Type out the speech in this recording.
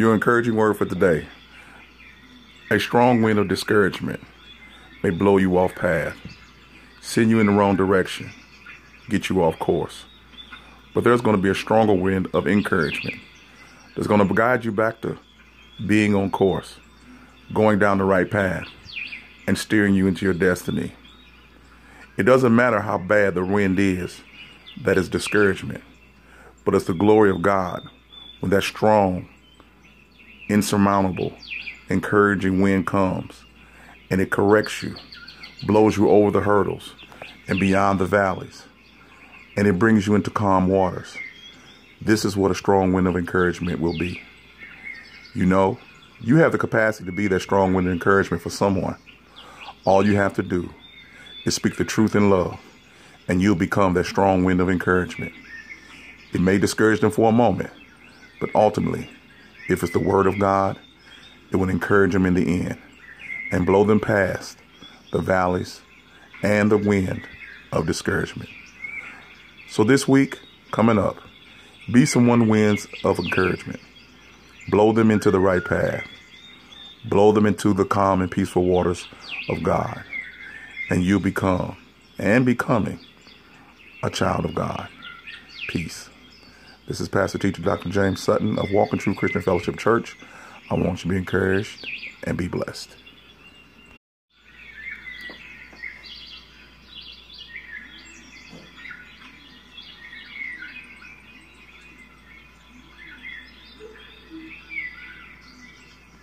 Your encouraging word for today. A strong wind of discouragement may blow you off path, send you in the wrong direction, get you off course. But there's going to be a stronger wind of encouragement that's going to guide you back to being on course, going down the right path, and steering you into your destiny. It doesn't matter how bad the wind is, that is discouragement. But it's the glory of God when that strong, insurmountable, encouraging wind comes and it corrects you, blows you over the hurdles and beyond the valleys, and it brings you into calm waters. This is what a strong wind of encouragement will be. You know, you have the capacity to be that strong wind of encouragement for someone. All you have to do is speak the truth in love, and you'll become that strong wind of encouragement. It may discourage them for a moment, but ultimately, if it's the word of God, it will encourage them in the end and blow them past the valleys and the wind of discouragement. So this week, coming up, be someone winds of encouragement. Blow them into the right path. Blow them into the calm and peaceful waters of God. And you become, and becoming, a child of God. Peace. This is Pastor Teacher Dr. James Sutton of Walking True Christian Fellowship Church. I want you to be encouraged and be blessed.